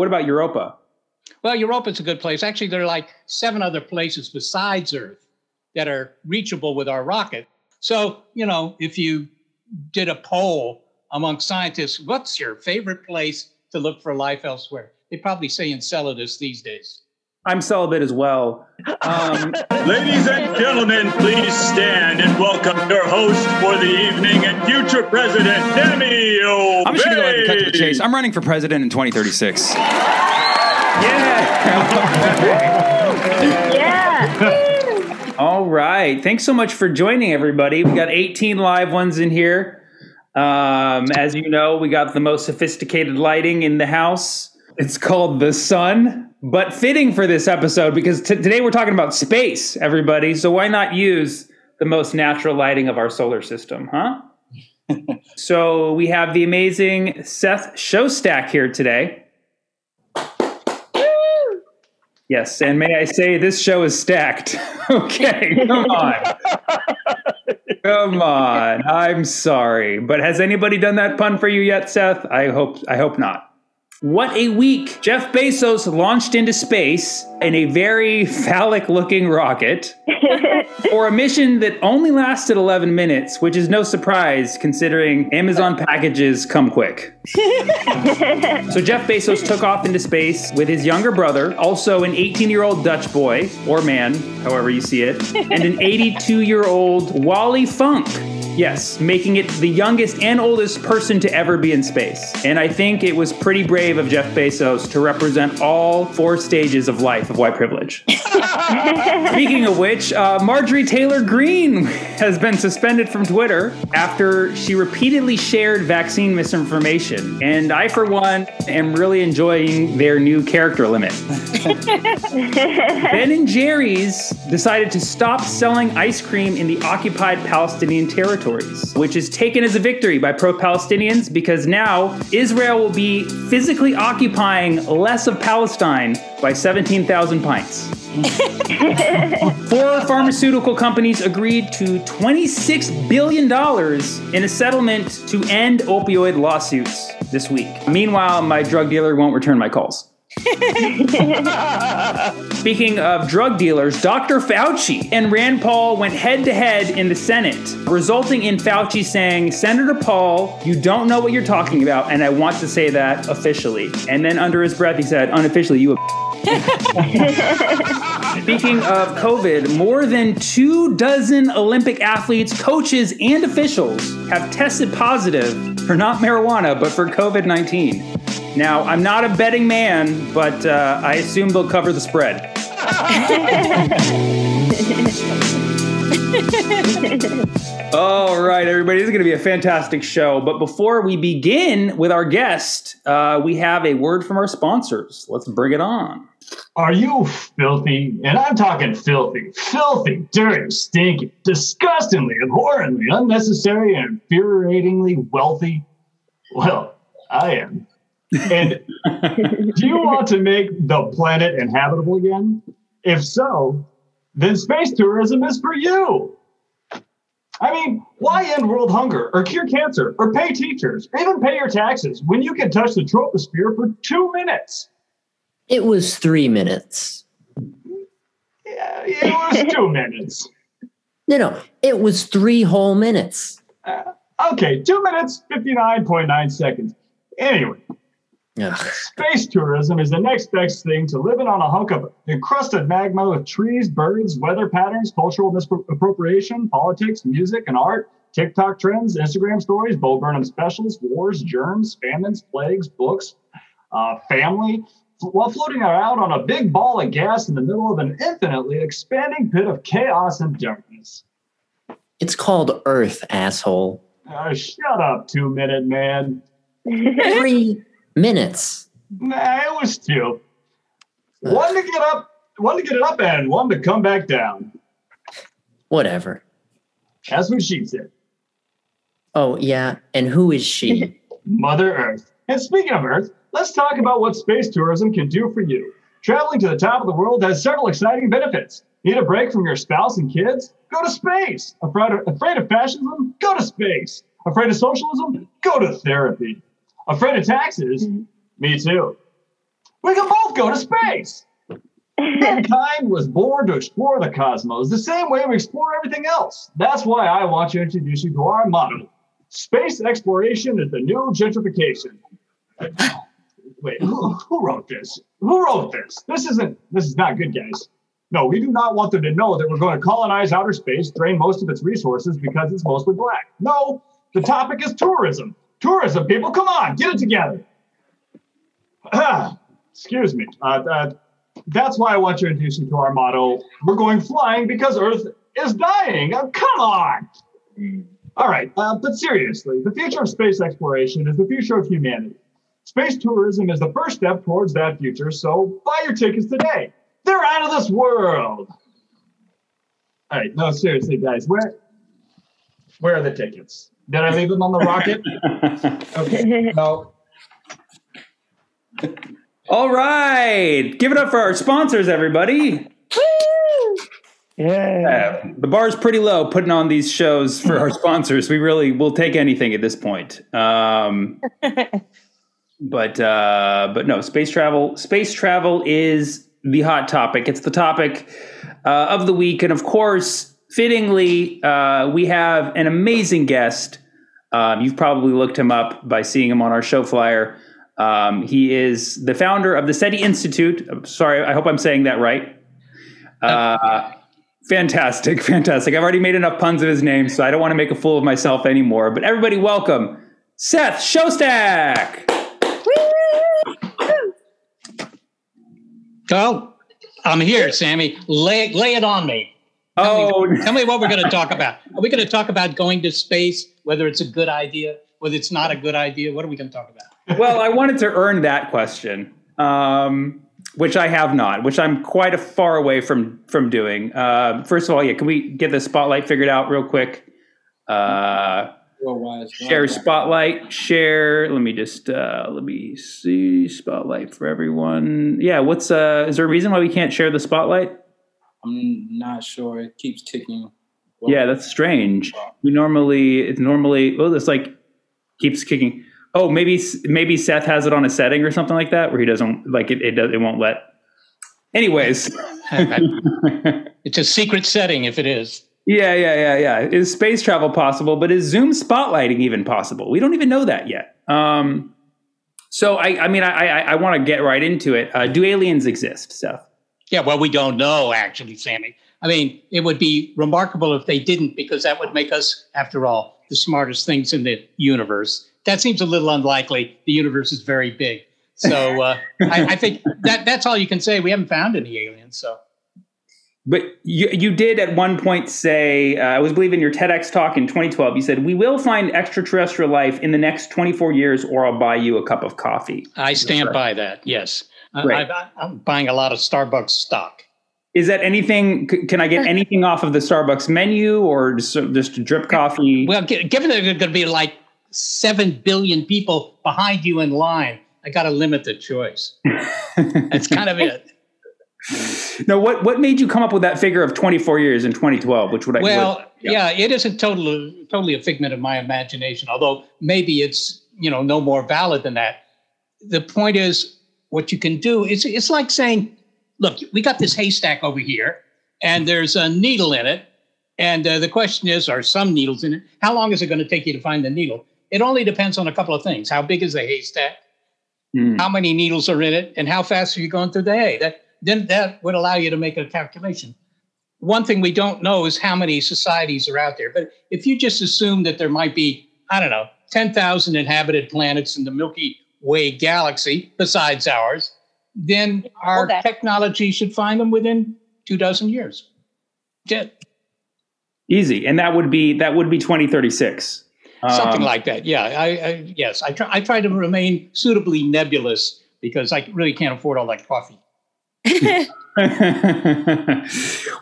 What about Europa? Well, Europa's a good place. Actually, there are like 7 other places besides Earth that are reachable with our rocket. So, you know, if you did a poll among scientists, what's your favorite place to look for life elsewhere? They probably say Enceladus these days. I'm celibate as well. Ladies and gentlemen, please stand and welcome your host for the evening and future president, Demi Obey. I'm just going to go ahead and cut to the chase. I'm running for president in 2036. Yeah. Yeah. All right. Thanks so much for joining, everybody. We got 18 live ones in here. As you know, we got the most sophisticated lighting in the house. It's called the sun. But fitting for this episode, because today we're talking about space, everybody. So why not use the most natural lighting of our solar system, huh? So we have the amazing Seth Shostak here today. Woo! Yes, and may I say this show is stacked. Okay, come on. Come on. I'm sorry. But has anybody done that pun for you yet, Seth? I hope not. What a week. Jeff Bezos launched into space in a very phallic-looking rocket for a mission that only lasted 11 minutes, which is no surprise considering Amazon packages come quick. So Jeff Bezos took off into space with his younger brother, also an 18-year-old Dutch boy, or man, however you see it, and an 82-year-old Wally Funk. Yes, making it the youngest and oldest person to ever be in space. And I think it was pretty brave of Jeff Bezos to represent all 4 stages of life of white privilege. Speaking of which, Marjorie Taylor Greene has been suspended from Twitter after she repeatedly shared vaccine misinformation. And I, for one, am really enjoying their new character limit. Ben and Jerry's decided to stop selling ice cream in the occupied Palestinian territory, which is taken as a victory by pro-Palestinians because now Israel will be physically occupying less of Palestine by 17,000 pints. 4 pharmaceutical companies agreed to $26 billion in a settlement to end opioid lawsuits this week. Meanwhile, my drug dealer won't return my calls. Speaking of drug dealers, Dr. Fauci and Rand Paul went head-to-head in the Senate, resulting in Fauci saying, "Senator Paul, you don't know what you're talking about, and I want to say that officially." And then under his breath, he said, "Unofficially, you a..." Speaking of COVID, more than 24 Olympic athletes, coaches, and officials have tested positive for not marijuana, but for COVID-19. Now, I'm not a betting man, but I assume they'll cover the spread. All right, everybody, this is going to be a fantastic show. But before we begin with our guest, we have a word from our sponsors. Let's bring it on. Are you filthy? And I'm talking filthy, filthy, dirty, stinky, disgustingly, abhorrently, unnecessary, and infuriatingly wealthy? Well, I am. And do you want to make the planet inhabitable again? If so, then space tourism is for you. I mean, why end world hunger or cure cancer or pay teachers or even pay your taxes when you can touch the troposphere for 2 minutes? It was 3 minutes. Yeah, it was 2 minutes. No, it was 3 whole minutes. Okay, 2 minutes, 59.9 seconds. Anyway. Ugh. Space tourism is the next best thing to living on a hunk of encrusted magma with trees, birds, weather patterns, cultural misappropriation, politics, music, and art, TikTok trends, Instagram stories, Bo Burnham specials, wars, germs, famines, plagues, books, family, while floating around on a big ball of gas in the middle of an infinitely expanding pit of chaos and darkness. It's called Earth, asshole. Shut up, 2 minute man. 3 minutes. Nah, it was 2. One to get up, one to get it up, and one to come back down. Whatever. That's what she said. Oh, yeah. And who is she? Mother Earth. And speaking of Earth, let's talk about what space tourism can do for you. Traveling to the top of the world has several exciting benefits. Need a break from your spouse and kids? Go to space. Afraid of fascism? Go to space. Afraid of socialism? Go to therapy. Afraid of taxes? Mm-hmm. Me too. We can both go to space. Mankind was born to explore the cosmos the same way we explore everything else. That's why I want to introduce you to our motto. Space exploration is the new gentrification. Wait, who wrote this? Who wrote this? This is not good, guys. No, we do not want them to know that we're going to colonize outer space, drain most of its resources because it's mostly black. No, the topic is tourism. Tourism, people, come on, get it together. Excuse me. That's why I want you to introduce you to our motto. We're going flying because Earth is dying. Oh, come on. All right, but seriously, the future of space exploration is the future of humanity. Space tourism is the first step towards that future, so buy your tickets today. They're out of this world. All right, no, seriously, guys, where are the tickets? Did I leave them on the rocket? Okay, no. All right, give it up for our sponsors, everybody. Woo! Yeah. The bar's pretty low putting on these shows for our sponsors. We really will take anything at this point. But no, space travel is the hot topic. It's the topic of the week. And of course, fittingly, we have an amazing guest. You've probably looked him up by seeing him on our show flyer. He is the founder of the SETI Institute. I'm sorry, I hope I'm saying that right. Fantastic, fantastic. I've already made enough puns of his name, so I don't want to make a fool of myself anymore. But everybody, welcome Seth Shostak. Well, I'm here, Sammy. Lay it on me. Tell me what we're going to talk about. Are we going to talk about going to space, whether it's a good idea, whether it's not a good idea? What are we going to talk about? Well, I wanted to earn that question. Which I have not, which I'm quite far away from doing. First of all, yeah, can we get the spotlight figured out real quick? Share spotlight, share. Let me just, see spotlight for everyone. Yeah, is there a reason why we can't share the spotlight? I'm not sure. It keeps ticking. Well, yeah, that's strange. We keeps kicking. Oh, maybe Seth has it on a setting or something like that where he doesn't like it. It won't let. Anyways, it's a secret setting if it is. Yeah. Is space travel possible? But is Zoom spotlighting even possible? We don't even know that yet. So I want to get right into it. Do aliens exist, Seth? Yeah. Well, we don't know actually, Sammy. I mean, it would be remarkable if they didn't, because that would make us, after all, the smartest things in the universe. That seems a little unlikely. The universe is very big. So I think that's all you can say. We haven't found any aliens. So, but you did at one point say, I was believing in your TEDx talk in 2012, you said, we will find extraterrestrial life in the next 24 years or I'll buy you a cup of coffee. I stand by that, yes. Right. I'm buying a lot of Starbucks stock. Is that anything? Can I get anything off of the Starbucks menu or just drip coffee? Well, given that there's going to be like 7 billion people behind you in line, I got to limit the choice. That's kind of it. Now, what made you come up with that figure of 24 years in 2012? It isn't totally a figment of my imagination, although maybe it's no more valid than that. The point is, what you can do is it's like saying, look, we got this haystack over here, and there's a needle in it, and the question is, are some needles in it? How long is it going to take you to find the needle? It only depends on a couple of things. How big is the haystack? How many needles are in it? And how fast are you going through the hay? That would allow you to make a calculation. One thing we don't know is how many societies are out there. But if you just assume that there might be, 10,000 inhabited planets in the Milky Way galaxy besides ours, then our technology should find them within 24 years. Easy. And that would be 2036. Something like that. Yeah. I try to remain suitably nebulous because I really can't afford all that coffee.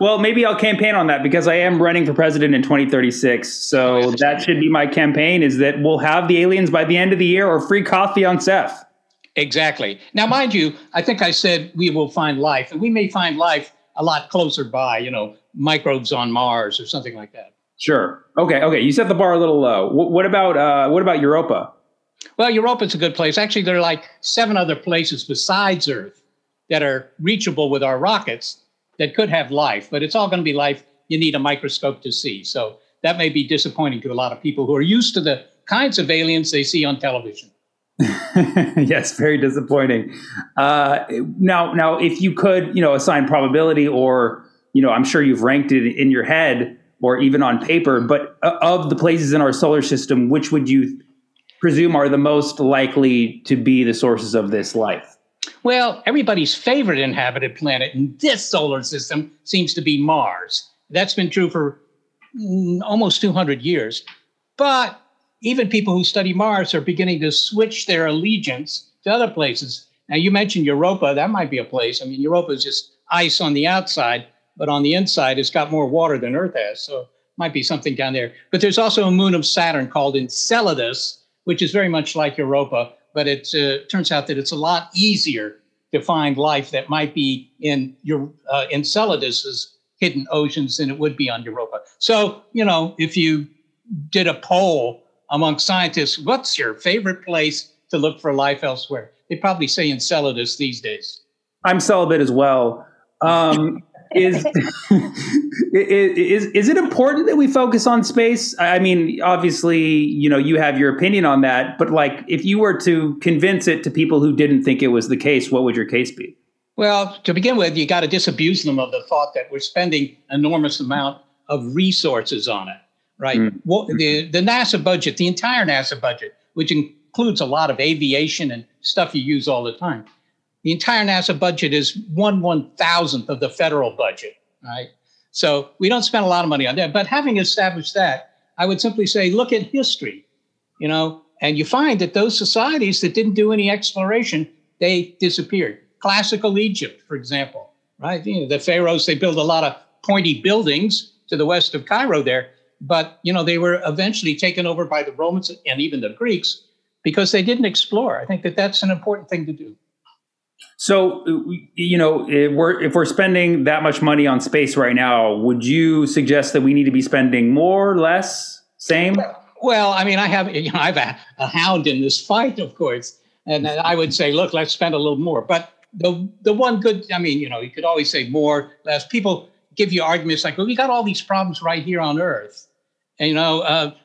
Well, maybe I'll campaign on that because I am running for president in 2036. So that should be my campaign, is that we'll have the aliens by the end of the year or free coffee on Seth. Exactly. Now, mind you, I think I said we will find life, and we may find life a lot closer by, microbes on Mars or something like that. Sure. Okay. You set the bar a little low. What about Europa? Well, Europa's a good place. Actually, there are like 7 other places besides Earth that are reachable with our rockets that could have life, but it's all going to be life you need a microscope to see. So that may be disappointing to a lot of people who are used to the kinds of aliens they see on television. Yes, very disappointing. Now, if you could, assign probability or, I'm sure you've ranked it in your head or even on paper, but of the places in our solar system, which would you presume are the most likely to be the sources of this life? Well, everybody's favorite inhabited planet in this solar system seems to be Mars. That's been true for almost 200 years. But even people who study Mars are beginning to switch their allegiance to other places. Now, you mentioned Europa. That might be a place. I mean, Europa is just ice on the outside, but on the inside, it's got more water than Earth has. So it might be something down there. But there's also a moon of Saturn called Enceladus, which is very much like Europa. But it turns out that it's a lot easier to find life that might be in your Enceladus's hidden oceans than it would be on Europa. So, if you did a poll among scientists, what's your favorite place to look for life elsewhere? They probably say Enceladus these days. I'm celibate as well. Is it important that we focus on space? I mean, obviously, you have your opinion on that, but like, if you were to convince it to people who didn't think it was the case, what would your case be? Well, to begin with, you got to disabuse them of the thought that we're spending enormous amount of resources on it, right? Mm-hmm. Well, the NASA budget, the entire NASA budget, which includes a lot of aviation and stuff you use all the time, the entire NASA budget is 1/1000th of the federal budget, right? So we don't spend a lot of money on that. But having established that, I would simply say, look at history, and you find that those societies that didn't do any exploration, they disappeared. Classical Egypt, for example, right? The pharaohs, they built a lot of pointy buildings to the west of Cairo there, but, they were eventually taken over by the Romans and even the Greeks because they didn't explore. I think that that's an important thing to do. So, if we're spending that much money on space right now, would you suggest that we need to be spending more, less, same? Well, I mean, I have a hound in this fight, of course, and I would say, look, let's spend a little more. But the one good, you could always say more, less. People give you arguments like, well, we got all these problems right here on Earth, and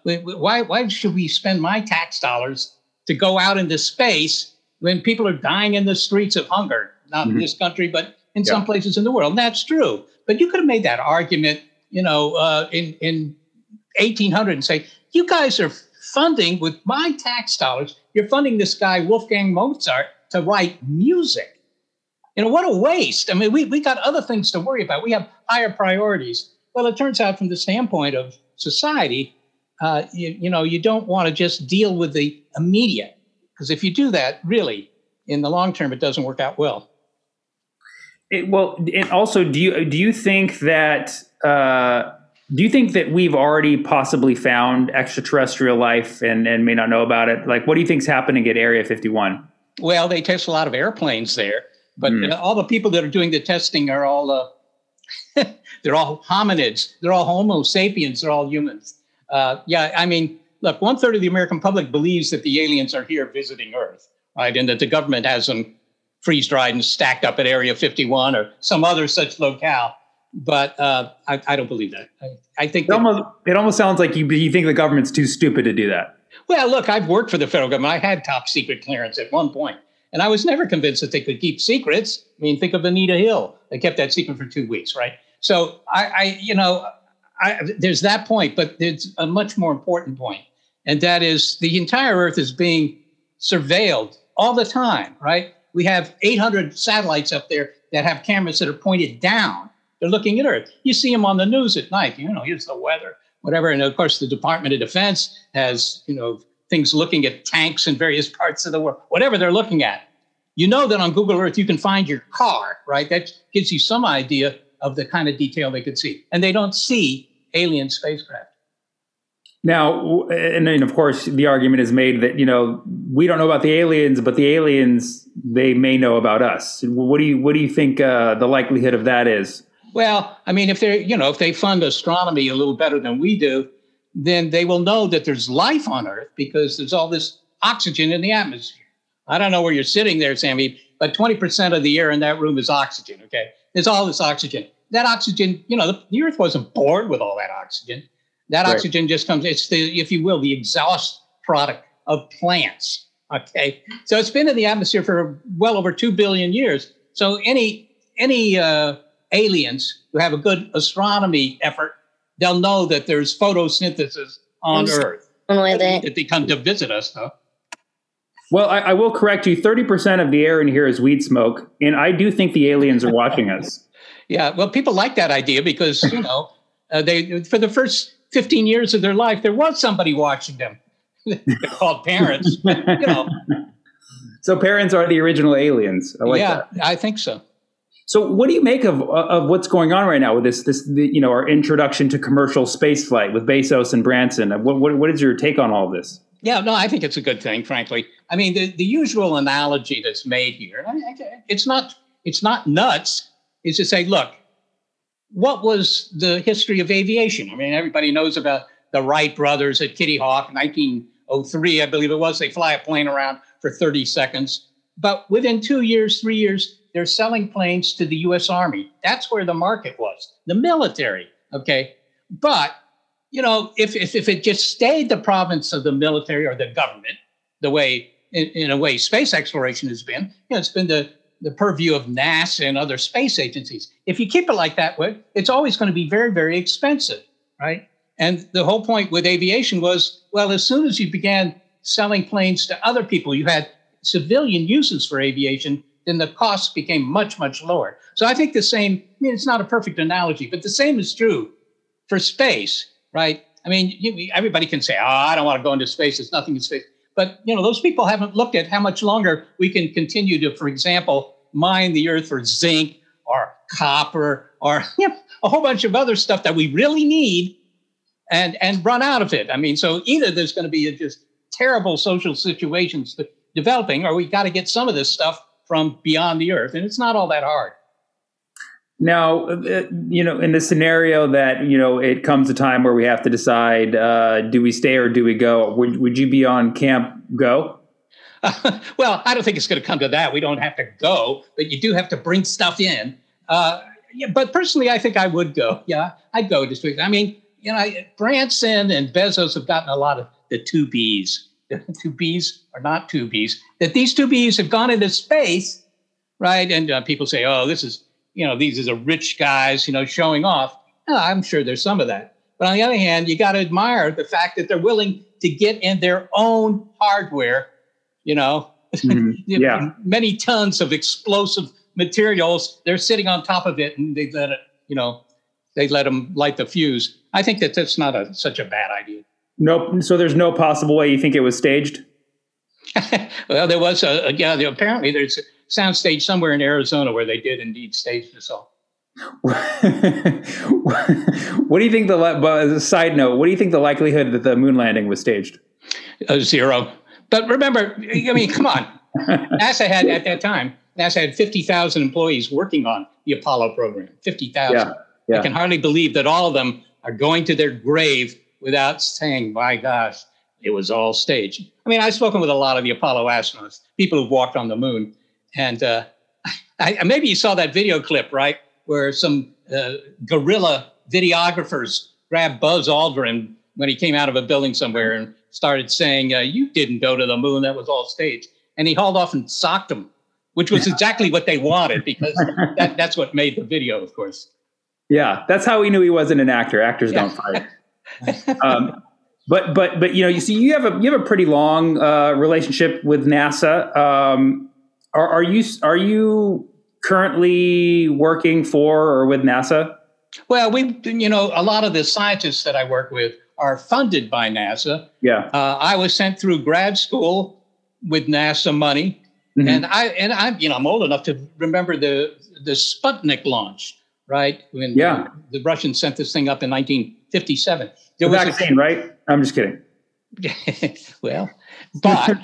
why should we spend my tax dollars to go out into space when people are dying in the streets of hunger, not in this country, but in some places in the world? And that's true. But you could have made that argument, in 1800 and say, you guys are funding with my tax dollars, you're funding this guy Wolfgang Mozart to write music. What a waste. I mean, we got other things to worry about. We have higher priorities. Well, it turns out from the standpoint of society, you don't want to just deal with the immediate. Because if you do that, really, in the long term, it doesn't work out well. And also, do you think that we've already possibly found extraterrestrial life and may not know about it? Like, what do you think's happening at Area 51? Well, they test a lot of airplanes there, but all the people that are doing the testing are all they're all hominids, they're all Homo sapiens, they're all humans. Look, 1/3 of the American public believes that the aliens are here visiting Earth, right? And that the government has them freeze-dried and stacked up at Area 51 or some other such locale. But I don't believe that. I think it almost sounds like you think the government's too stupid to do that. Well, look, I've worked for the federal government. I had top secret clearance at one point, and I was never convinced that they could keep secrets. I mean, think of Anita Hill. They kept that secret for 2 weeks, right? So there's that point, but there's a much more important point. And that is the entire Earth is being surveilled all the time, right? We have 800 satellites up there that have cameras that are pointed down. They're looking at Earth. You see them on the news at night, here's the weather, whatever. And of course, the Department of Defense has, things looking at tanks in various parts of the world, whatever they're looking at. That on Google Earth, you can find your car, right? That gives you some idea of the kind of detail they could see. And they don't see alien spacecraft. Now, and then, of course, the argument is made that, we don't know about the aliens, but the aliens, they may know about us. What do you think the likelihood of that is? Well, I mean, if they fund astronomy a little better than we do, then they will know that there's life on Earth because there's all this oxygen in the atmosphere. I don't know where you're sitting there, Sammy, but 20% of the air in that room is oxygen, okay? There's all this oxygen. That oxygen, you know, the Earth wasn't born with all that oxygen. That right. Oxygen just comes, it's the, if you will, the exhaust product of plants, okay? So it's been in the atmosphere for well over 2 billion years. So any aliens who have a good astronomy effort, they'll know that there's photosynthesis on Earth. If they come to visit us, though. Well, I will correct you. 30% of the air in here is weed smoke, and I do think the aliens are watching us. Yeah, well, people like that idea because, you know, they for the first 15 years of their life, there was somebody watching them. They're called parents, you know. So parents are the original aliens. I like that. Yeah, I think so. So what do you make of what's going on right now with this, our introduction to commercial space flight with Bezos and Branson? What is your take on all this? Yeah, no, I think it's a good thing, frankly. I mean, the usual analogy that's made here, it's not nuts, is to say, look, what was the history of aviation? I mean, everybody knows about the Wright brothers at Kitty Hawk, 1903, I believe it was. They fly a plane around for 30 seconds. But within 2 years, 3 years, they're selling planes to the U.S. Army. That's where the market was, the military, okay? But, you know, if it just stayed the province of the military or the government, the way, in a way, space exploration has been, you know, it's been the purview of NASA and other space agencies. If you keep it like that, it's always going to be very, very expensive, right? And the whole point with aviation was, well, as soon as you began selling planes to other people, you had civilian uses for aviation, then the costs became much, much lower. So I think the same, I mean, it's not a perfect analogy, but the same is true for space, right? I mean, everybody can say, I don't want to go into space, there's nothing in space. But, you know, those people haven't looked at how much longer we can continue to, for example, mine the Earth for zinc or copper or a whole bunch of other stuff that we really need and run out of it. I mean, so either there's going to be just terrible social situations developing, or we've got to get some of this stuff from beyond the Earth, and it's not all that hard. Now, in the scenario that, you know, it comes a time where we have to decide, do we stay or do we go? Would you be on Camp Go? Well, I don't think it's going to come to that. We don't have to go, but you do have to bring stuff in. But personally, I think I would go. Yeah, I'd go this week. I mean, you know, Branson and Bezos have gotten a lot of the two Bs. The two Bs are not two Bs, that these two Bs have gone into space, right? And people say, this is, you know, these are rich guys, you know, showing off. I'm sure there's some of that. But on the other hand, you got to admire the fact that they're willing to get in their own hardware, you know, many tons of explosive materials. They're sitting on top of it and they let them light the fuse. I think that that's not such a bad idea. Nope. So there's no possible way you think it was staged? Well, there was apparently there's a soundstage somewhere in Arizona where they did indeed stage this all. What do you think as a side note, what do you think the likelihood that the moon landing was staged? Zero. But remember, I mean, come on. NASA had, at that time, NASA had 50,000 employees working on the Apollo program, 50,000. Yeah. I can hardly believe that all of them are going to their grave without saying, my gosh, it was all staged. I mean, I've spoken with a lot of the Apollo astronauts, people who've walked on the moon. And maybe you saw that video clip, right? Where some guerrilla videographers grabbed Buzz Aldrin when he came out of a building somewhere and started saying, you didn't go to the moon, that was all staged. And he hauled off and socked him, which was exactly what they wanted, because that's what made the video, of course. Yeah, that's how we knew he wasn't an actor. Actors don't fight. But you know, you see, you have a pretty long relationship with NASA. Are you currently working for or with NASA? Well, a lot of the scientists that I work with are funded by NASA. Yeah. I was sent through grad school with NASA money, and I'm old enough to remember the Sputnik launch, right? When the Russians sent this thing up in 1957. There was vaccine, right? I'm just kidding. Well, but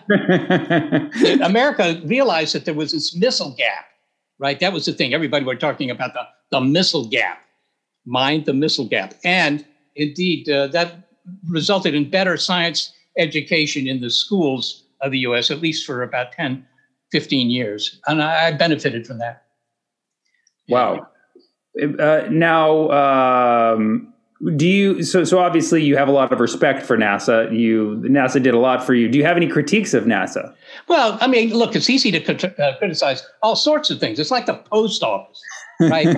America realized that there was this missile gap, right? That was the thing. Everybody were talking about the missile gap. Mind the missile gap. And indeed, that resulted in better science education in the schools of the U.S., at least for about 10, 15 years. And I benefited from that. Wow. Do you, so obviously you have a lot of respect for NASA. NASA did a lot for you. Do you have any critiques of NASA? Well, I mean, look, it's easy to criticize all sorts of things. It's like the post office, right?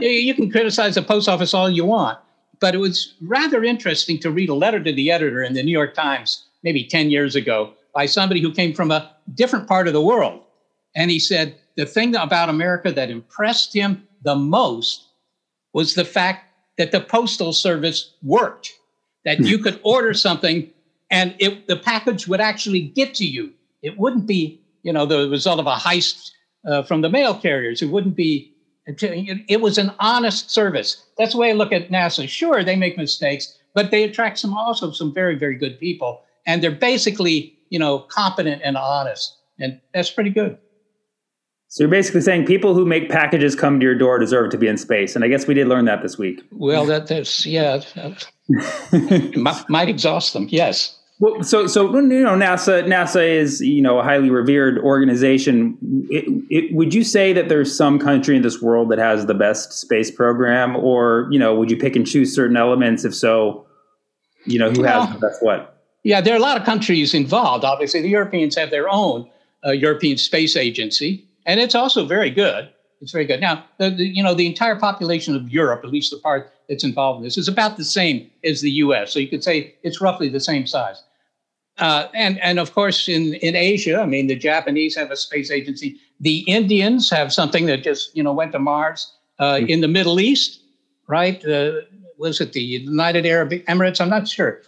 You can criticize the post office all you want, but it was rather interesting to read a letter to the editor in the New York Times, maybe 10 years ago, by somebody who came from a different part of the world. And he said, the thing about America that impressed him the most was the fact that the postal service worked, that you could order something and the package would actually get to you. It wouldn't be, the result of a heist from the mail carriers. It wouldn't be, it was an honest service. That's the way I look at NASA. Sure, they make mistakes, but they attract also some very, very good people. And they're basically, competent and honest. And that's pretty good. So you're basically saying people who make packages come to your door deserve to be in space. And I guess we did learn that this week. Well, might exhaust them. Yes. Well, so NASA is, a highly revered organization. Would you say that there's some country in this world that has the best space program, or, would you pick and choose certain elements? If so, who has the best what? Yeah, there are a lot of countries involved. Obviously, the Europeans have their own European Space Agency. And it's also very good. It's very good. Now, the entire population of Europe, at least the part that's involved in this, is about the same as the U.S. So you could say it's roughly the same size. And of course, in Asia, I mean, the Japanese have a space agency. The Indians have something that just, went to Mars. In the Middle East, right? Was it the United Arab Emirates? I'm not sure.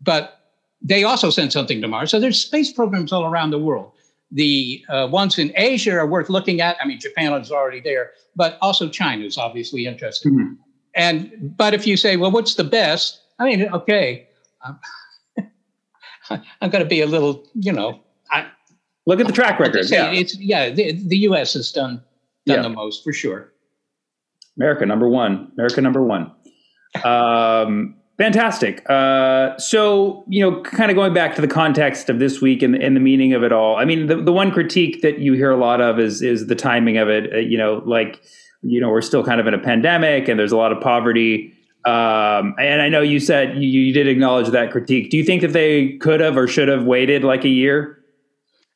But they also sent something to Mars. So there's space programs all around the world. The ones in Asia are worth looking at. I mean, Japan is already there, but also China is obviously interesting. Mm-hmm. But if you say, well, what's the best? I mean, okay, I'm going to be a little, look at the track record. Yeah, the U.S. has done the most for sure. America number one. Fantastic. So, kind of going back to the context of this week and the meaning of it all. I mean, the one critique that you hear a lot of is the timing of it. We're still kind of in a pandemic and there's a lot of poverty. And I know you said you did acknowledge that critique. Do you think that they could have or should have waited like a year?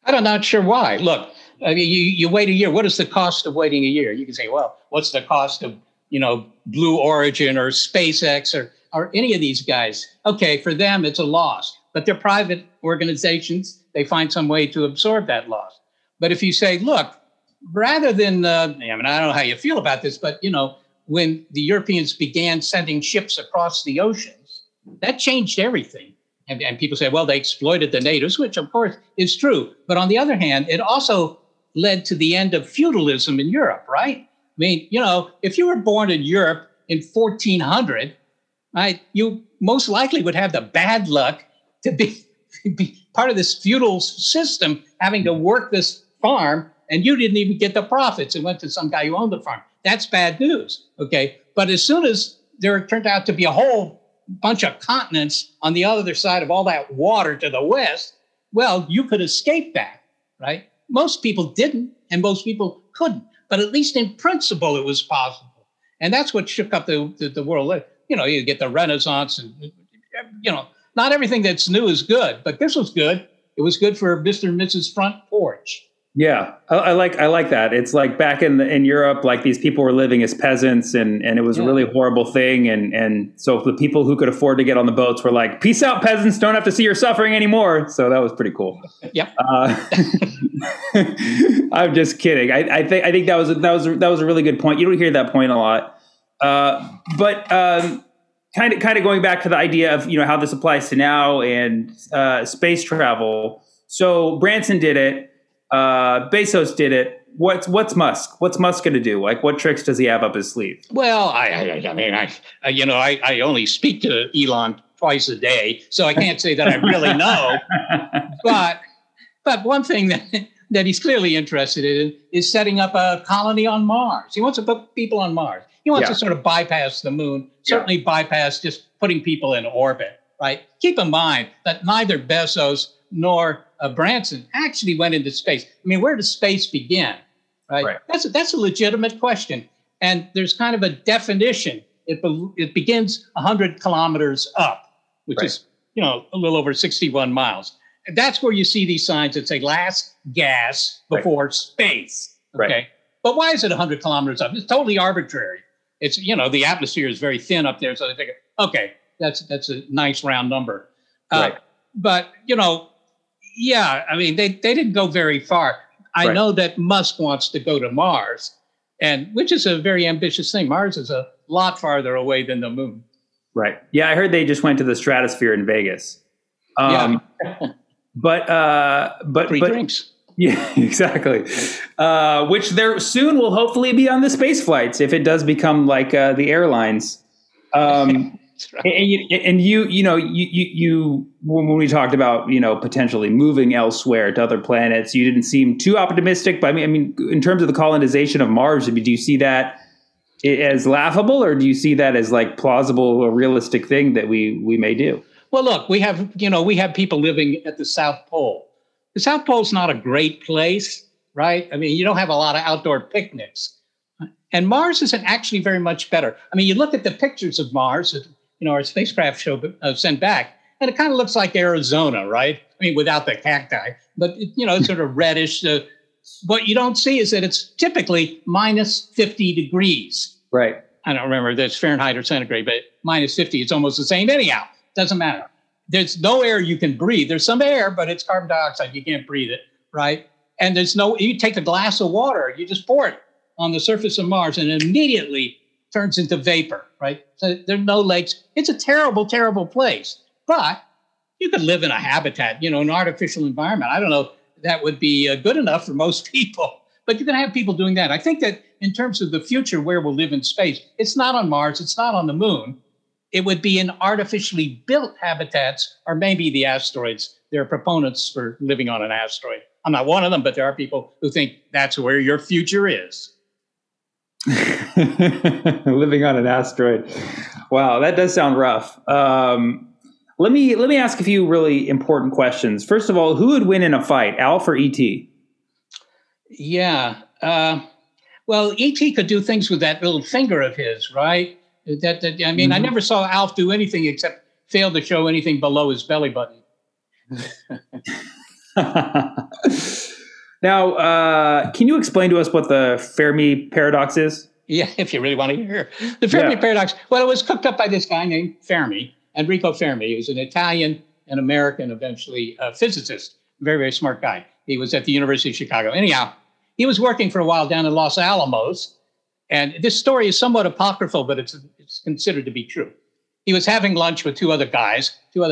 I'm not sure why. Look, I mean, you wait a year. What is the cost of waiting a year? You can say, well, what's the cost of, Blue Origin or SpaceX or any of these guys? Okay, for them, it's a loss. But they're private organizations. They find some way to absorb that loss. But if you say, look, rather than, I don't know how you feel about this, but, when the Europeans began sending ships across the oceans, that changed everything. And people say, well, they exploited the natives, which, of course, is true. But on the other hand, it also led to the end of feudalism in Europe, right? I mean, if you were born in Europe in 1400, you most likely would have the bad luck to be part of this feudal system, having to work this farm, and you didn't even get the profits. It went to some guy who owned the farm. That's bad news, okay? But as soon as there turned out to be a whole bunch of continents on the other side of all that water to the west, well, you could escape that, right? Most people didn't, and most people couldn't. But at least in principle, it was possible. And that's what shook up the world. You get the Renaissance and, not everything that's new is good, but this was good. It was good for Mr. and Mrs. Front Porch. Yeah. I like that. It's like back in Europe, like these people were living as peasants and it was a really horrible thing. And so the people who could afford to get on the boats were like, peace out, peasants, don't have to see your suffering anymore. So that was pretty cool. Yep. I'm just kidding. I think that was a really good point. You don't hear that point a lot. But kind of going back to the idea of how this applies to now and space travel. So Branson did it, Bezos did it. What's Musk? What's Musk going to do? Like, what tricks does he have up his sleeve? Well, I only speak to Elon twice a day, so I can't say that I really know. But one thing that he's clearly interested in is setting up a colony on Mars. He wants to put people on Mars. He wants to sort of bypass the moon, certainly bypass just putting people in orbit, right? Keep in mind that neither Bezos nor Branson actually went into space. I mean, where does space begin? Right. That's a legitimate question. And there's kind of a definition. It begins 100 kilometers up, which is, you know, a little over 61 miles. And that's where you see these signs that say last gas before space. Okay. Right. But why is it 100 kilometers up? It's totally arbitrary. It's, you know, the atmosphere is very thin up there. So they figure, okay, that's a nice round number. But, you know, I mean, they didn't go very far. I know that Musk wants to go to Mars, and which is a very ambitious thing. Mars is a lot farther away than the moon. Right. Yeah, I heard they just went to the stratosphere in Vegas. But free drinks. Yeah, exactly. Which there soon will hopefully be on the space flights if it does become like the airlines. And you know, when we talked about, you know, potentially moving elsewhere to other planets, you didn't seem too optimistic. But I mean, in terms of the colonization of Mars, do you see that as laughable, or do you see that as like plausible or realistic thing that we may do? Well, look, we have people living at the South Pole. The South Pole's not a great place, right? I mean, you don't have a lot of outdoor picnics, and Mars isn't actually very much better. I mean, you look at the pictures of Mars. You know, our spacecraft sent back, and it kind of looks like Arizona, right? I mean, without the cacti, but it, you know, it's sort of reddish. What you don't see is that it's typically minus 50 degrees. Right. I don't remember if that's Fahrenheit or centigrade, but minus 50, it's almost the same. Anyhow, doesn't matter. There's no air you can breathe. There's some air, but it's carbon dioxide. You can't breathe it, right? And there's no, you take a glass of water, you just pour it on the surface of Mars, and immediately turns into vapor, right? So there are no lakes. It's a terrible, terrible place. But you could live in a habitat, you know, an artificial environment. I don't know if that would be good enough for most people, but you're going to have people doing that. I think that in terms of the future where we'll live in space, it's not on Mars, it's not on the moon. It would be in artificially built habitats, or maybe the asteroids. There are proponents for living on an asteroid. I'm not one of them, but there are people who think that's where your future is. Living on an asteroid. Wow, that does sound rough. Let me ask a few really important questions. First of all, who would win in a fight, Alf or E.T.? Yeah. Well, E.T. could do things with that little finger of his, right? I never saw Alf do anything except fail to show anything below his belly button. Now, can you explain to us what the Fermi paradox is? Yeah, if you really want to hear. The Fermi paradox, well, it was cooked up by this guy named Fermi, Enrico Fermi, who's an Italian and American, eventually, physicist. Very, very smart guy. He was at the University of Chicago. Anyhow, he was working for a while down in Los Alamos. And this story is somewhat apocryphal, but it's considered to be true. He was having lunch with two other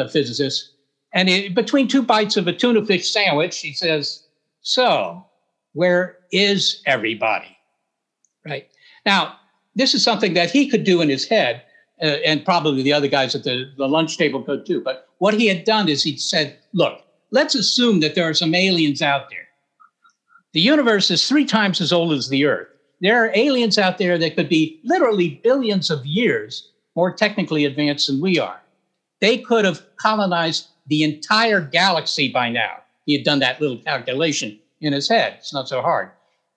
physicists. And between two bites of a tuna fish sandwich, he says, "So, where is everybody?" Right? Now, this is something that he could do in his head, and probably the other guys at the lunch table could too. But what he had done is he said, look, let's assume that there are some aliens out there. The universe is 3 times as old as the Earth. There are aliens out there that could be literally billions of years more technically advanced than we are. They could have colonized the entire galaxy by now. He had done that little calculation in his head. It's not so hard.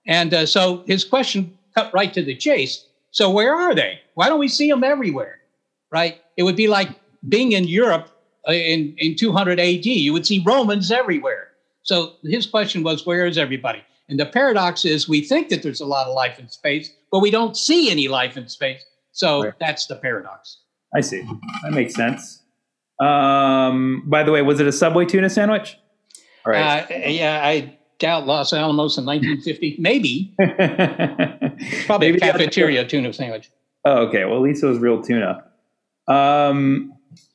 And so his question cut right to the chase. So where are they? Why don't we see them everywhere, right? It would be like being in Europe in 200 AD. You would see Romans everywhere. So his question was, where is everybody? And the paradox is we think that there's a lot of life in space, but we don't see any life in space. So that's the paradox. I see. That makes sense. By the way, was it a Subway tuna sandwich? Right. I doubt Los Alamos in 1950. Maybe. Probably a cafeteria tuna sandwich. Oh, okay. Well, at least it was real tuna.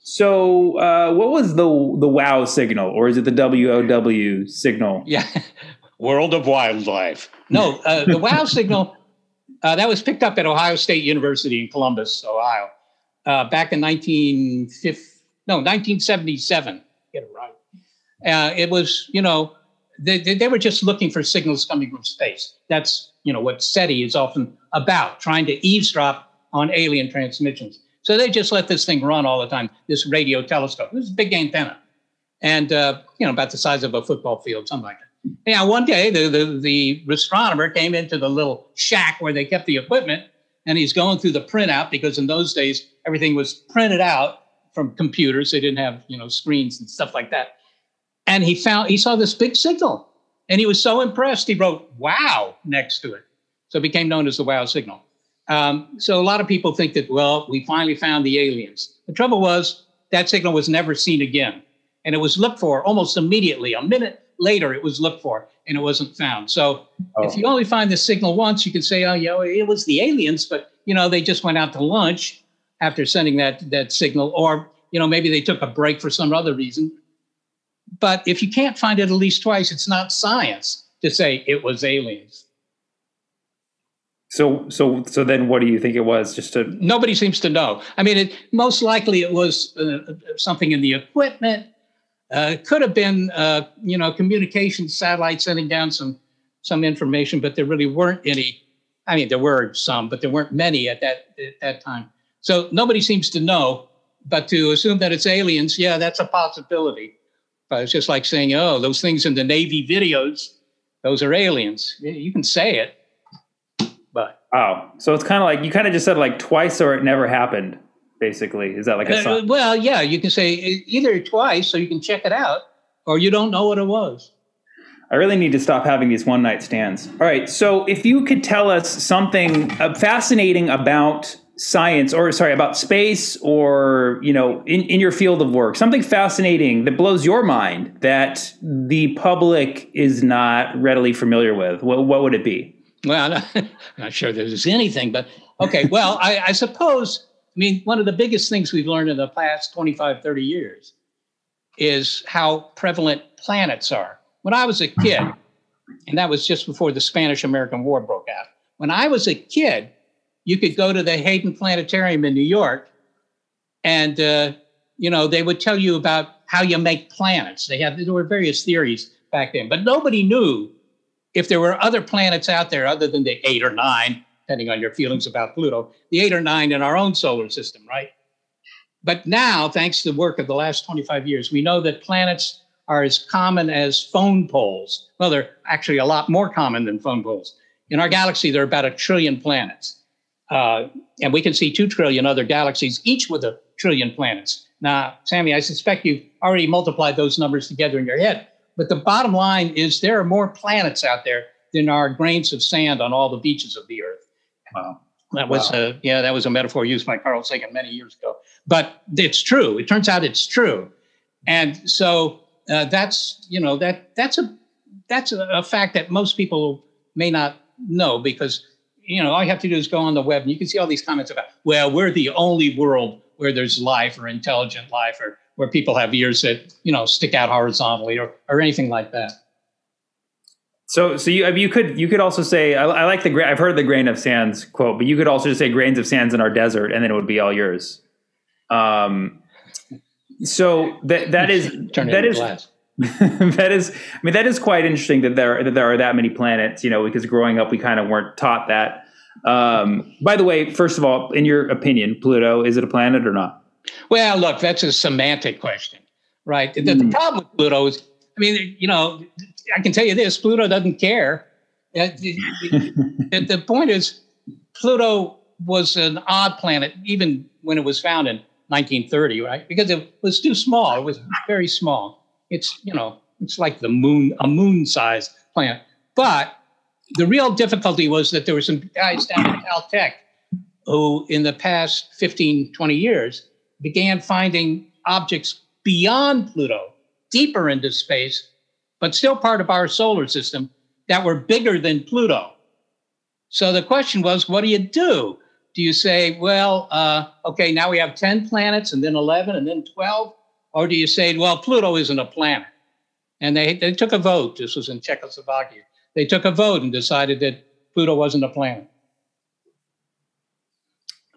So what was the WOW signal? Or is it the WOW signal? Yeah. World of Wildlife. No, the WOW signal, that was picked up at Ohio State University in Columbus, Ohio, back in 1977. Get it right. It was, you know, they were just looking for signals coming from space. That's, you know, what SETI is often about, trying to eavesdrop on alien transmissions. So they just let this thing run all the time, this radio telescope. It was a big antenna. and about the size of a football field, something like that. Yeah, one day the astronomer came into the little shack where they kept the equipment, and he's going through the printout, because in those days everything was printed out from computers. They didn't have screens and stuff like that. And he saw this big signal, and he was so impressed he wrote "Wow" next to it. So it became known as the WOW signal. So a lot of people think that, well, we finally found the aliens. The trouble was that signal was never seen again. And it was looked for almost immediately. A minute later, it was looked for and it wasn't found. So if you only find the signal once, you can say, it was the aliens, but, they just went out to lunch after sending that signal, or, maybe they took a break for some other reason. But if you can't find it at least twice, it's not science to say it was aliens. So then what do you think it was? Nobody seems to know. I mean, most likely it was something in the equipment. It could have been, communication satellites sending down some information, but there really weren't any. I mean, there were some, but there weren't many at that time. So nobody seems to know, but to assume that it's aliens, yeah, that's a possibility. But it's just like saying, oh, those things in the Navy videos, those are aliens. You can say it. Oh, so it's kind of like, you kind of just said like twice or it never happened, basically. Is that like a sign? Well, yeah, you can say either twice so you can check it out, or you don't know what it was. I really need to stop having these one night stands. All right. So if you could tell us something fascinating about science, or sorry, about space, or, in your field of work, something fascinating that blows your mind that the public is not readily familiar with, what would it be? Well, I'm not sure there's anything, but okay. Well, I suppose, one of the biggest things we've learned in the past 25, 30 years is how prevalent planets are. When I was a kid, and that was just before the Spanish-American War broke out, when I was a kid, you could go to the Hayden Planetarium in New York, and, they would tell you about how you make planets. There were various theories back then, but nobody knew if there were other planets out there other than the 8 or 9, depending on your feelings about Pluto, the 8 or 9 in our own solar system, right? But now, thanks to the work of the last 25 years, we know that planets are as common as phone poles. Well, they're actually a lot more common than phone poles. In our galaxy, there are about 1 trillion planets. And we can see 2 trillion other galaxies, each with 1 trillion planets. Now, Sammy, I suspect you've already multiplied those numbers together in your head. But the bottom line is there are more planets out there than are grains of sand on all the beaches of the Earth. Wow. That was a metaphor used by Carl Sagan many years ago. But it's true. It turns out it's true. And so that's a fact that most people may not know, because, all you have to do is go on the web and you can see all these comments about, well, we're the only world where there's life or intelligent life, or where people have ears that, stick out horizontally, or anything like that. So you could also say, I like I've heard the grain of sands quote, but you could also just say grains of sands in our desert, and then it would be all yours. So that is, that is quite interesting that there are that many planets, because growing up, we kind of weren't taught that. By the way, first of all, in your opinion, Pluto, is it a planet or not? Well, look, that's a semantic question, right? The problem with Pluto is, I can tell you this, Pluto doesn't care. The point is, Pluto was an odd planet, even when it was found in 1930, right? Because it was too small. It was very small. It's, it's like the moon, a moon-sized planet. But the real difficulty was that there were some guys down at Caltech who, in the past 15, 20 years, began finding objects beyond Pluto, deeper into space, but still part of our solar system, that were bigger than Pluto. So the question was, what do you do? Do you say, well, okay, now we have 10 planets, and then 11, and then 12? Or do you say, well, Pluto isn't a planet? And they took a vote. This was in Czechoslovakia. They took a vote and decided that Pluto wasn't a planet.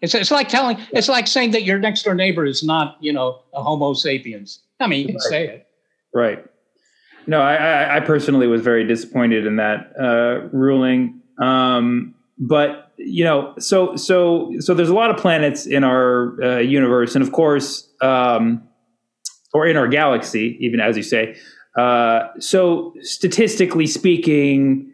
It's like saying that your next door neighbor is not, a Homo sapiens. You can say it. Right. No, I personally was very disappointed in that ruling. But so there's a lot of planets in our universe, and of course, or in our galaxy, even as you say. So statistically speaking,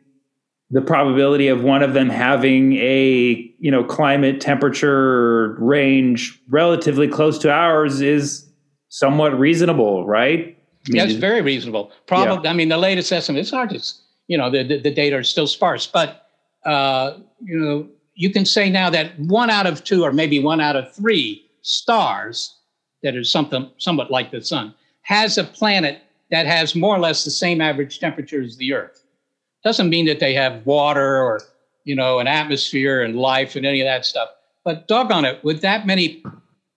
the probability of one of them having a, you know, climate temperature range relatively close to ours is somewhat reasonable, right? I mean, yeah, it's very reasonable. Probably, yeah. I mean, the latest estimate, it's hard to, you know, the data is still sparse, but, you know, you can say now that 1 out of 2 or maybe 1 out of 3 stars that are something somewhat like the sun has a planet that has more or less the same average temperature as the Earth. Doesn't mean that they have water or, you know, an atmosphere and life and any of that stuff. But doggone it, with that many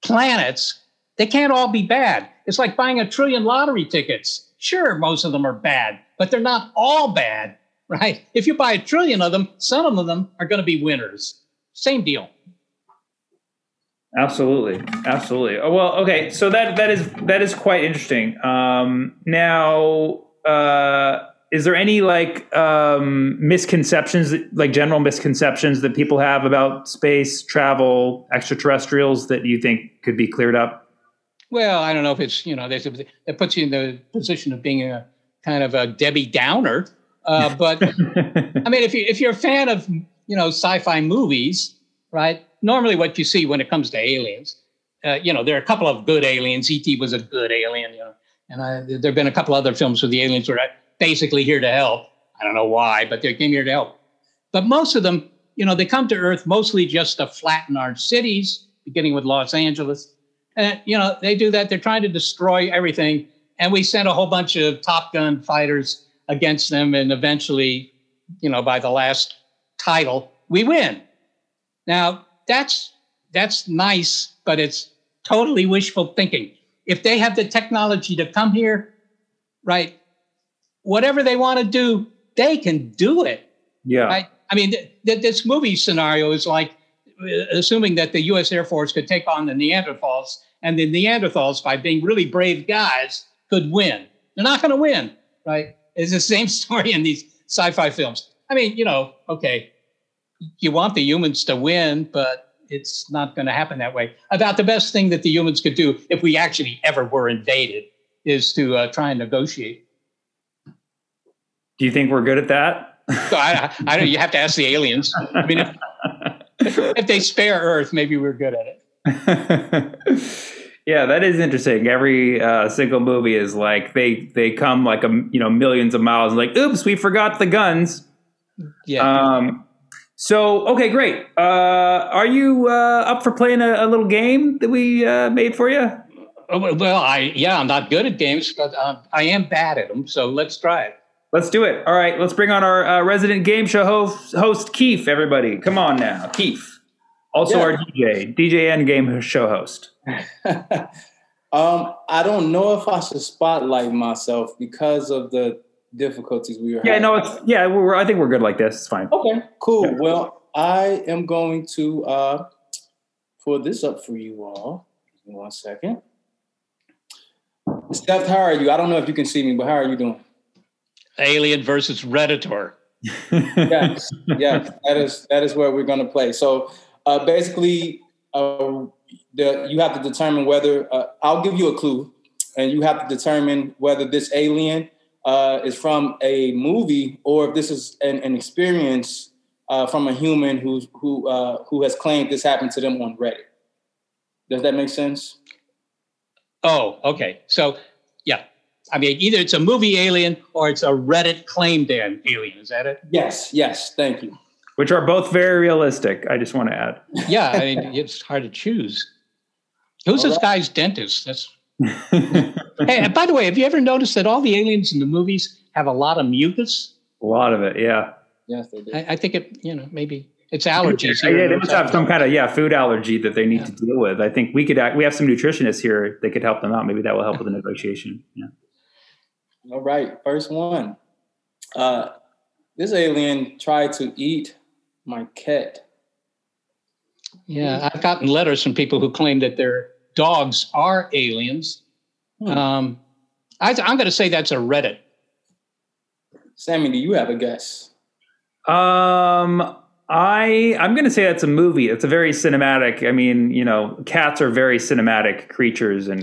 planets, they can't all be bad. It's like buying 1 trillion lottery tickets. Sure, most of them are bad, but they're not all bad, right? If you buy 1 trillion of them, some of them are going to be winners. Same deal. Absolutely. Absolutely. Oh, well, okay. So that is quite interesting. Now, is there any like misconceptions, like general misconceptions that people have about space travel, extraterrestrials that you think could be cleared up? Well, I don't know if it's, you know, that puts you in the position of being a kind of a Debbie Downer. But I mean, if you're a fan of, you know, sci-fi movies, right? Normally what you see when it comes to aliens, you know, there are a couple of good aliens. E.T. was a good alien, you know, and there have been a couple other films where the aliens were basically here to help. I don't know why, but they came here to help. But most of them, you know, they come to Earth mostly just to flatten our cities, beginning with Los Angeles. And, you know, they do that. They're trying to destroy everything. And we sent a whole bunch of Top Gun fighters against them. And eventually, you know, by the last title, we win. Now, that's nice, but it's totally wishful thinking. If they have the technology to come here, right, whatever they want to do, they can do it. Yeah. Right? I mean, this movie scenario is like assuming that the U.S. Air Force could take on the Neanderthals, and the Neanderthals, by being really brave guys, could win. They're not going to win, right? It's the same story in these sci-fi films. I mean, you know, okay, you want the humans to win, but it's not going to happen that way. About the best thing that the humans could do if we actually ever were invaded is to try and negotiate. Do you think we're good at that? I don't. You have to ask the aliens. I mean, if they spare Earth, maybe we're good at it. Yeah, that is interesting. Every single movie is like they come like millions of miles and like, oops, we forgot the guns. Yeah. So, okay, great. Are you up for playing a little game that we made for you? Well, I'm not good at games, but I am bad at them. So let's try it. Let's do it. All right, let's bring on our resident game show host, Keith, everybody. Come on now, Keith. Also our DJ and game show host. I don't know if I should spotlight myself because of the difficulties we were having. I think we're good like this. It's fine. Okay, cool. Yeah. Well, I am going to pull this up for you all. Give me 1 second. Steph, how are you? I don't know if you can see me, but how are you doing? Alien versus Redditor. yes, that is where we're going to play. So basically, you have to determine whether I'll give you a clue, and you have to determine whether this alien is from a movie or if this is an experience from a human who has claimed this happened to them on Reddit. Does that make sense? Oh, okay. So, yeah. I mean, either it's a movie alien or it's a Reddit claimed alien. Is that it? Yes. Thank you. Which are both very realistic. I just want to add. Yeah, I mean, it's hard to choose. Who's all this guy's dentist? That's. Hey, and by the way, have you ever noticed that all the aliens in the movies have a lot of mucus? A lot of it, yeah. Yes, they do. I think it, you know, maybe it's allergies. Yeah, they must have some kind of food allergy that they need to deal with. I think we have some nutritionists here that could help them out. Maybe that will help with the negotiation. Yeah. All right, first one. This alien tried to eat my cat. Yeah, I've gotten letters from people who claim that their dogs are aliens. I'm going to say that's a Reddit. Sammy, do you have a guess? I'm going to say that's a movie. It's a very cinematic. I mean, you know, cats are very cinematic creatures, and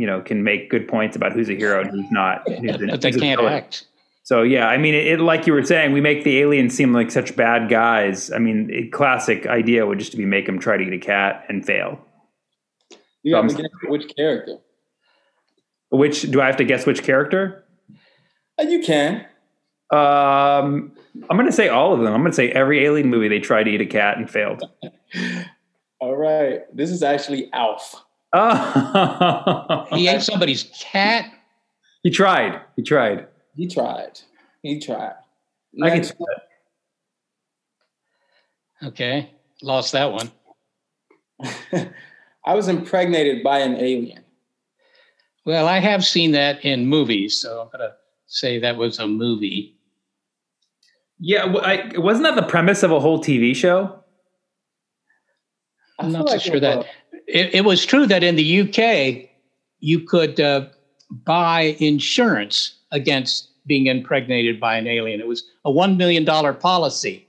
you know, can make good points about who's a hero and who's not. But they can't act. So yeah, I mean, it like you were saying, we make the aliens seem like such bad guys. I mean, a classic idea would just to be make them try to get a cat and fail. You have to guess which character. Which do I have to guess? Which character? You can. I'm going to say all of them. I'm going to say every alien movie they tried to eat a cat and failed. All right. This is actually Alf. Oh. He ate somebody's cat? He tried. I can see that. Okay. Lost that one. I was impregnated by an alien. Well, I have seen that in movies, so I'm going to say that was a movie. Yeah, wasn't that the premise of a whole TV show? I'm not so sure that. It was true that in the UK, you could buy insurance against being impregnated by an alien. It was a $1 million policy.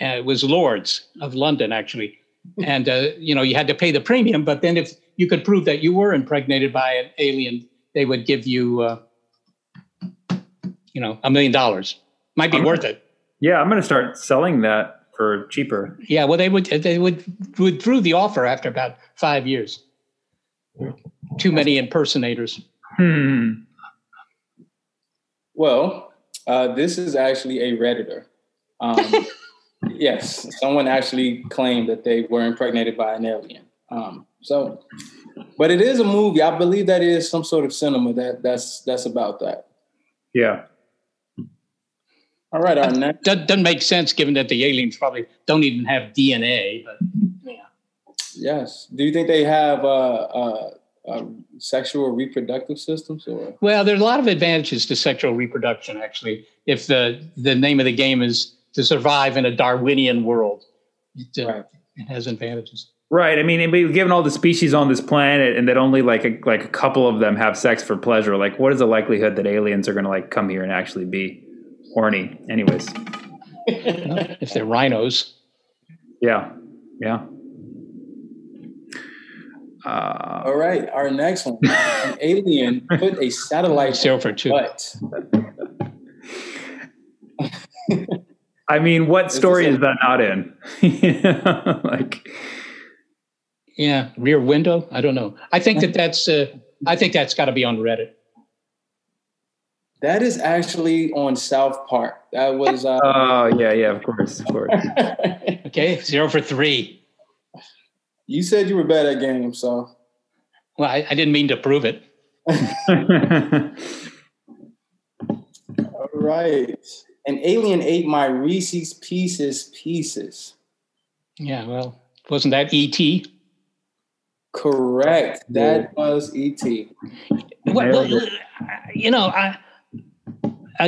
It was Lords of London, actually. And, you know, you had to pay the premium, but then if you could prove that you were impregnated by an alien, they would give you, you know, $1 million. Might be worth it. Yeah, I'm going to start selling that for cheaper. Yeah, well, they would withdrew the offer after about 5 years. Too many impersonators. Well, this is actually a Redditor. Yes, someone actually claimed that they were impregnated by an alien. But it is a movie. I believe that is some sort of cinema that's about that. Yeah. All right, our next. That doesn't make sense, given that the aliens probably don't even have DNA. But yeah. Yes. Do you think they have sexual reproductive systems? Or? Well, there's a lot of advantages to sexual reproduction, actually. If the name of the game is to survive in a Darwinian world, it has advantages. Right. I mean, given all the species on this planet, and that only like a couple of them have sex for pleasure, like what is the likelihood that aliens are going to like come here and actually be horny, anyways? If they're rhinos. Yeah. Yeah. All right. Our next one. An alien put a satellite in your butt. I mean, what story is that not in? Yeah. Rear Window. I don't know. I think that's got to be on Reddit. That is actually on South Park. That was. Oh yeah, of course. Okay, 0 for 3. You said you were bad at games, so. Well, I didn't mean to prove it. All right, an alien ate my Reese's Pieces. Yeah, well, wasn't that E.T.? Correct. That was E.T. Well, you know,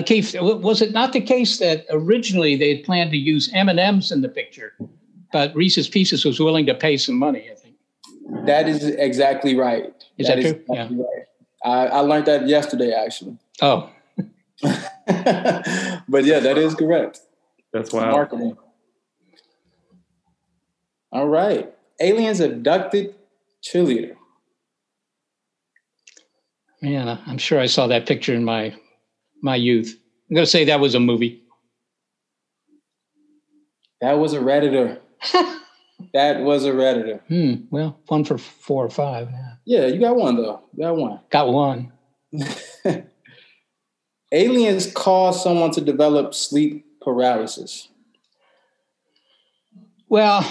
Keith, was it not the case that originally they had planned to use M&Ms in the picture, but Reese's Pieces was willing to pay some money, I think. That is exactly right. Is that true? Exactly, yeah. Right. I learned that yesterday, actually. Oh. But yeah, that is correct. That's wild. Remarkable. All right. Aliens abducted cheerleader. Man, I'm sure I saw that picture in my youth. I'm going to say that was a movie. That was a Redditor. That was a Redditor. Well, 1 for 4 or 5. Yeah, you got one, though. Got one. Aliens cause someone to develop sleep paralysis. Well,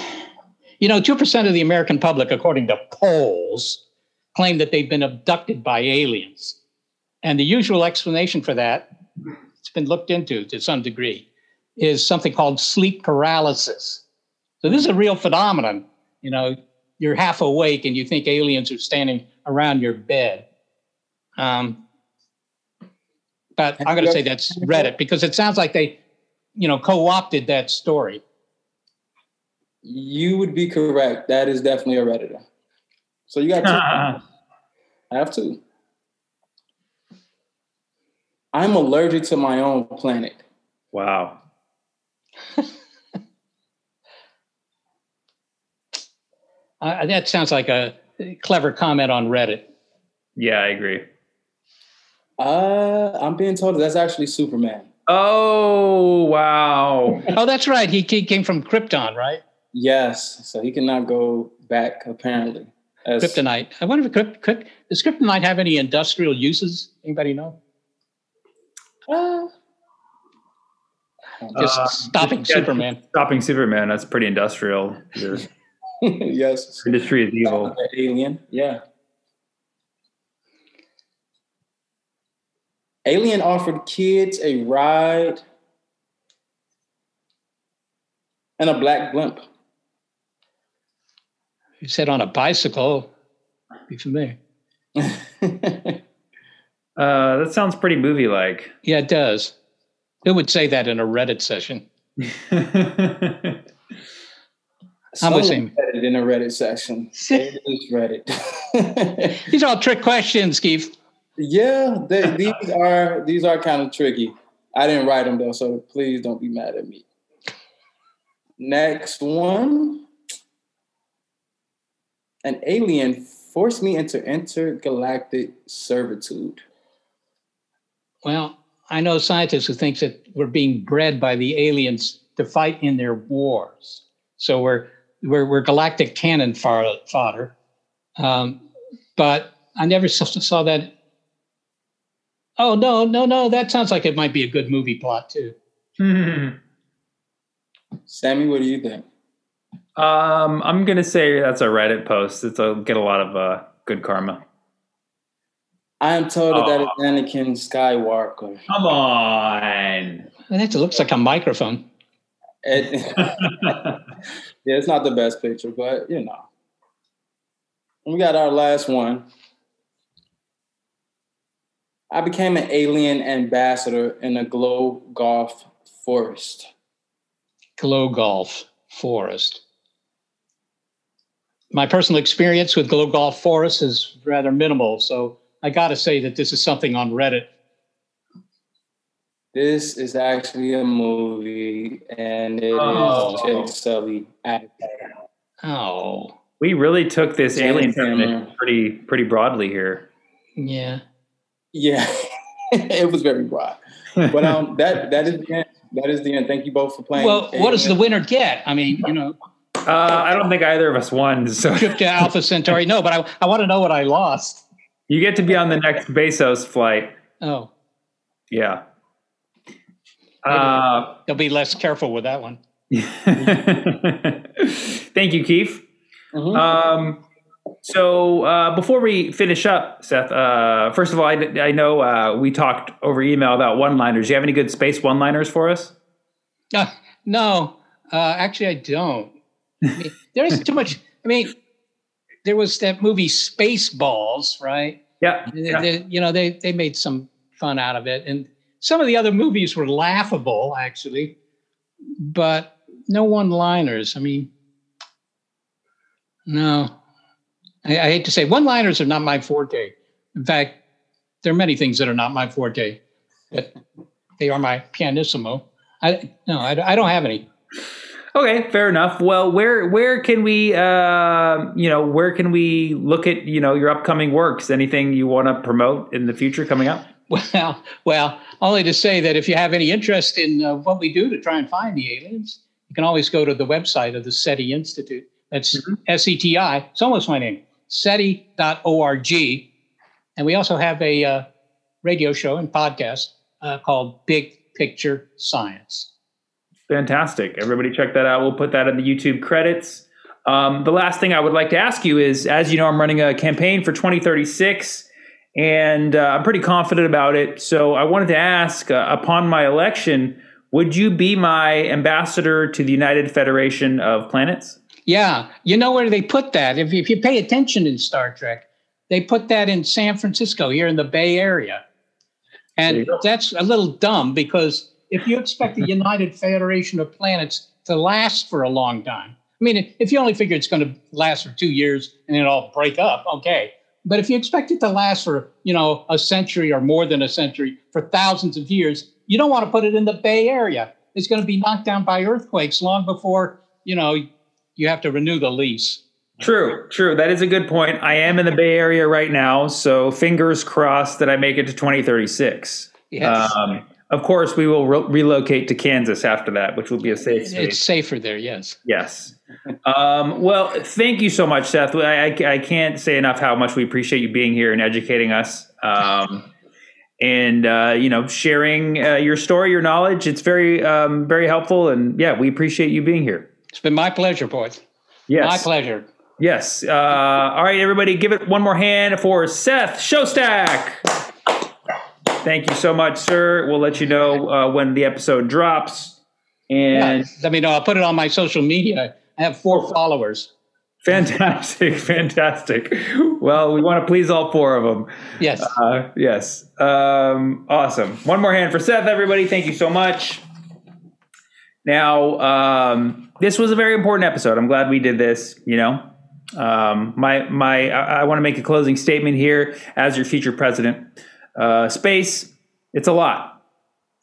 you know, 2% of the American public, according to polls, claim that they've been abducted by aliens. And the usual explanation for that, it's been looked into to some degree, is something called sleep paralysis. So this is a real phenomenon. You know, you're half awake and you think aliens are standing around your bed. But I'm going to say that's Reddit, because it sounds like they, you know, co-opted that story. You would be correct. That is definitely a Redditor. So you got 2. I have 2. I'm allergic to my own planet. Wow. That sounds like a clever comment on Reddit. Yeah, I agree. I'm being told that's actually Superman. Oh, wow. Oh, that's right. He came from Krypton, right? Yes. So he cannot go back, apparently. As Kryptonite. I wonder if does Kryptonite have any industrial uses? Anybody know? Stopping Superman. That's pretty industrial. Yes. Industry is evil. Alien. Yeah. Alien offered kids a ride and a black blimp. You said on a bicycle. Be familiar. That sounds pretty movie-like. Yeah, it does. Who would say that in a Reddit session? Someone said it in a Reddit session. It is Reddit. These are all trick questions, Keith. Yeah, these are kind of tricky. I didn't write them though, so please don't be mad at me. Next one. An alien forced me into intergalactic servitude. Well, I know scientists who think that we're being bred by the aliens to fight in their wars. So we're galactic cannon fodder. But I never saw that. Oh, no. That sounds like it might be a good movie plot, too. Sammy, what do you think? I'm going to say that's a Reddit post. It'll get a lot of good karma. I am told that it's Anakin Skywalker. Come on. That looks like a microphone. Yeah, it's not the best picture, but, you know. We got our last one. I became an alien ambassador in a glow golf forest. Glow golf forest. My personal experience with glow golf forests is rather minimal, so I got to say that this is something on Reddit. This is actually a movie, and it is Jake Sully. Oh. We really took this alien term pretty broadly here. Yeah. Yeah, it was very broad, but that is the end. Thank you both for playing. Well, what does the winner get? I mean, you know, I don't think either of us won. So trip to Alpha Centauri, no. But I want to know what I lost. You get to be on the next Bezos flight. Oh, yeah. They'll be less careful with that one. Thank you, Keith. Mm-hmm. So before we finish up, Seth, first of all, I know we talked over email about one-liners. Do you have any good space one-liners for us? No, actually I don't. I mean, there is too much. I mean, there was that movie Spaceballs, right? Yeah. They made some fun out of it. And some of the other movies were laughable, actually, but no one-liners. I mean, no. I hate to say, one-liners are not my forte. In fact, there are many things that are not my forte, but they are my pianissimo. I don't have any. Okay, fair enough. Well, where can we, where can we look at, your upcoming works? Anything you want to promote in the future coming up? Well, only to say that if you have any interest in what we do to try and find the aliens, you can always go to the website of the SETI Institute. That's SETI. It's almost my name. SETI.org. And we also have a radio show and podcast called Big Picture Science. Fantastic. Everybody check that out. We'll put that in the YouTube credits. The last thing I would like to ask you is, as you know, I'm running a campaign for 2036, and I'm pretty confident about it. So I wanted to ask, upon my election, would you be my ambassador to the United Federation of Planets? Yeah, you know where they put that? If you pay attention in Star Trek, they put that in San Francisco, here in the Bay Area. And that's a little dumb, because if you expect the United Federation of Planets to last for a long time, I mean, if you only figure it's going to last for 2 years and then it'll break up, okay. But if you expect it to last for, a century or more than a century, for thousands of years, you don't want to put it in the Bay Area. It's going to be knocked down by earthquakes long before, you have to renew the lease. True. That is a good point. I am in the Bay Area right now, so fingers crossed that I make it to 2036. Yes. Of course, we will relocate to Kansas after that, which will be a safe space. It's safer there, yes. Yes. Well, thank you so much, Seth. I can't say enough how much we appreciate you being here and educating us. And sharing your story, your knowledge. It's very, very helpful. And yeah, we appreciate you being here. It's been my pleasure, boys. Yes. My pleasure. Yes. All right, everybody, give it one more hand for Seth Shostak. Thank you so much, sir. We'll let you know when the episode drops. And yeah, let me know. I'll put it on my social media. I have 4 followers. Fantastic. Well, we want to please all 4 of them. Yes. Yes. Awesome. One more hand for Seth, everybody. Thank you so much. Now, this was a very important episode. I'm glad we did this, I want to make a closing statement here as your future president. Space, it's a lot.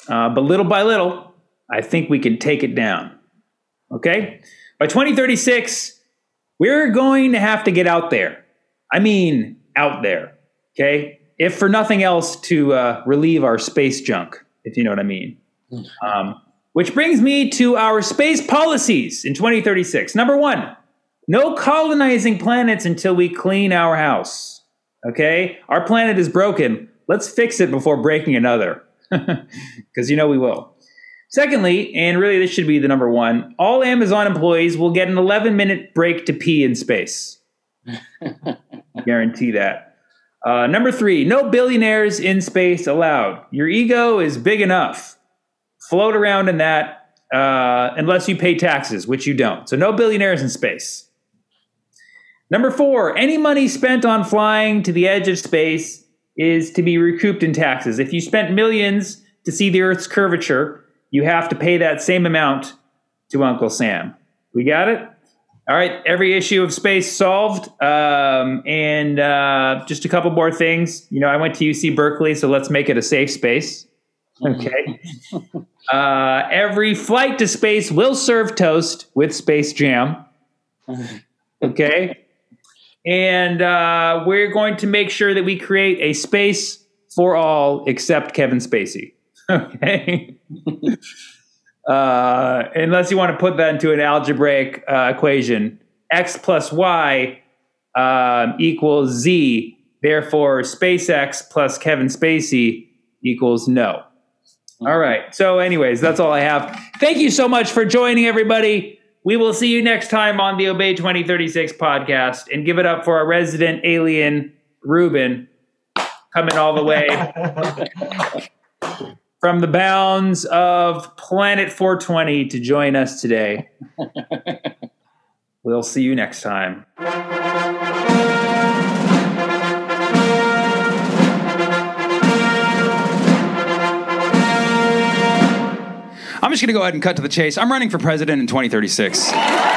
But little by little, I think we can take it down. Okay? By 2036, we're going to have to get out there. I mean, out there. Okay? If for nothing else, to relieve our space junk, if you know what I mean. Which brings me to our space policies in 2036. Number 1, no colonizing planets until we clean our house. Okay? Our planet is broken. Let's fix it before breaking another, because we will. Secondly, and really this should be the number 1, all Amazon employees will get an 11-minute break to pee in space. Guarantee that. Number 3, no billionaires in space allowed. Your ego is big enough. Float around in that unless you pay taxes, which you don't. So no billionaires in space. Number 4, any money spent on flying to the edge of space is to be recouped in taxes. If you spent millions to see the Earth's curvature, you have to pay that same amount to Uncle Sam. We got it? All right, every issue of space solved. And just a couple more things. I went to UC Berkeley, so let's make it a safe space. Okay. Every flight to space will serve toast with Space Jam. Okay. And we're going to make sure that we create a space for all except Kevin Spacey. Okay. Unless you want to put that into an algebraic equation. X plus Y equals Z. Therefore, SpaceX plus Kevin Spacey equals no. All right. So anyways, that's all I have. Thank you so much for joining, everybody. We will see you next time on the Obey 2036 podcast, and give it up for our resident alien, Ruben, coming all the way from the bounds of Planet 420 to join us today. We'll see you next time. I'm just going to go ahead and cut to the chase. I'm running for president in 2036.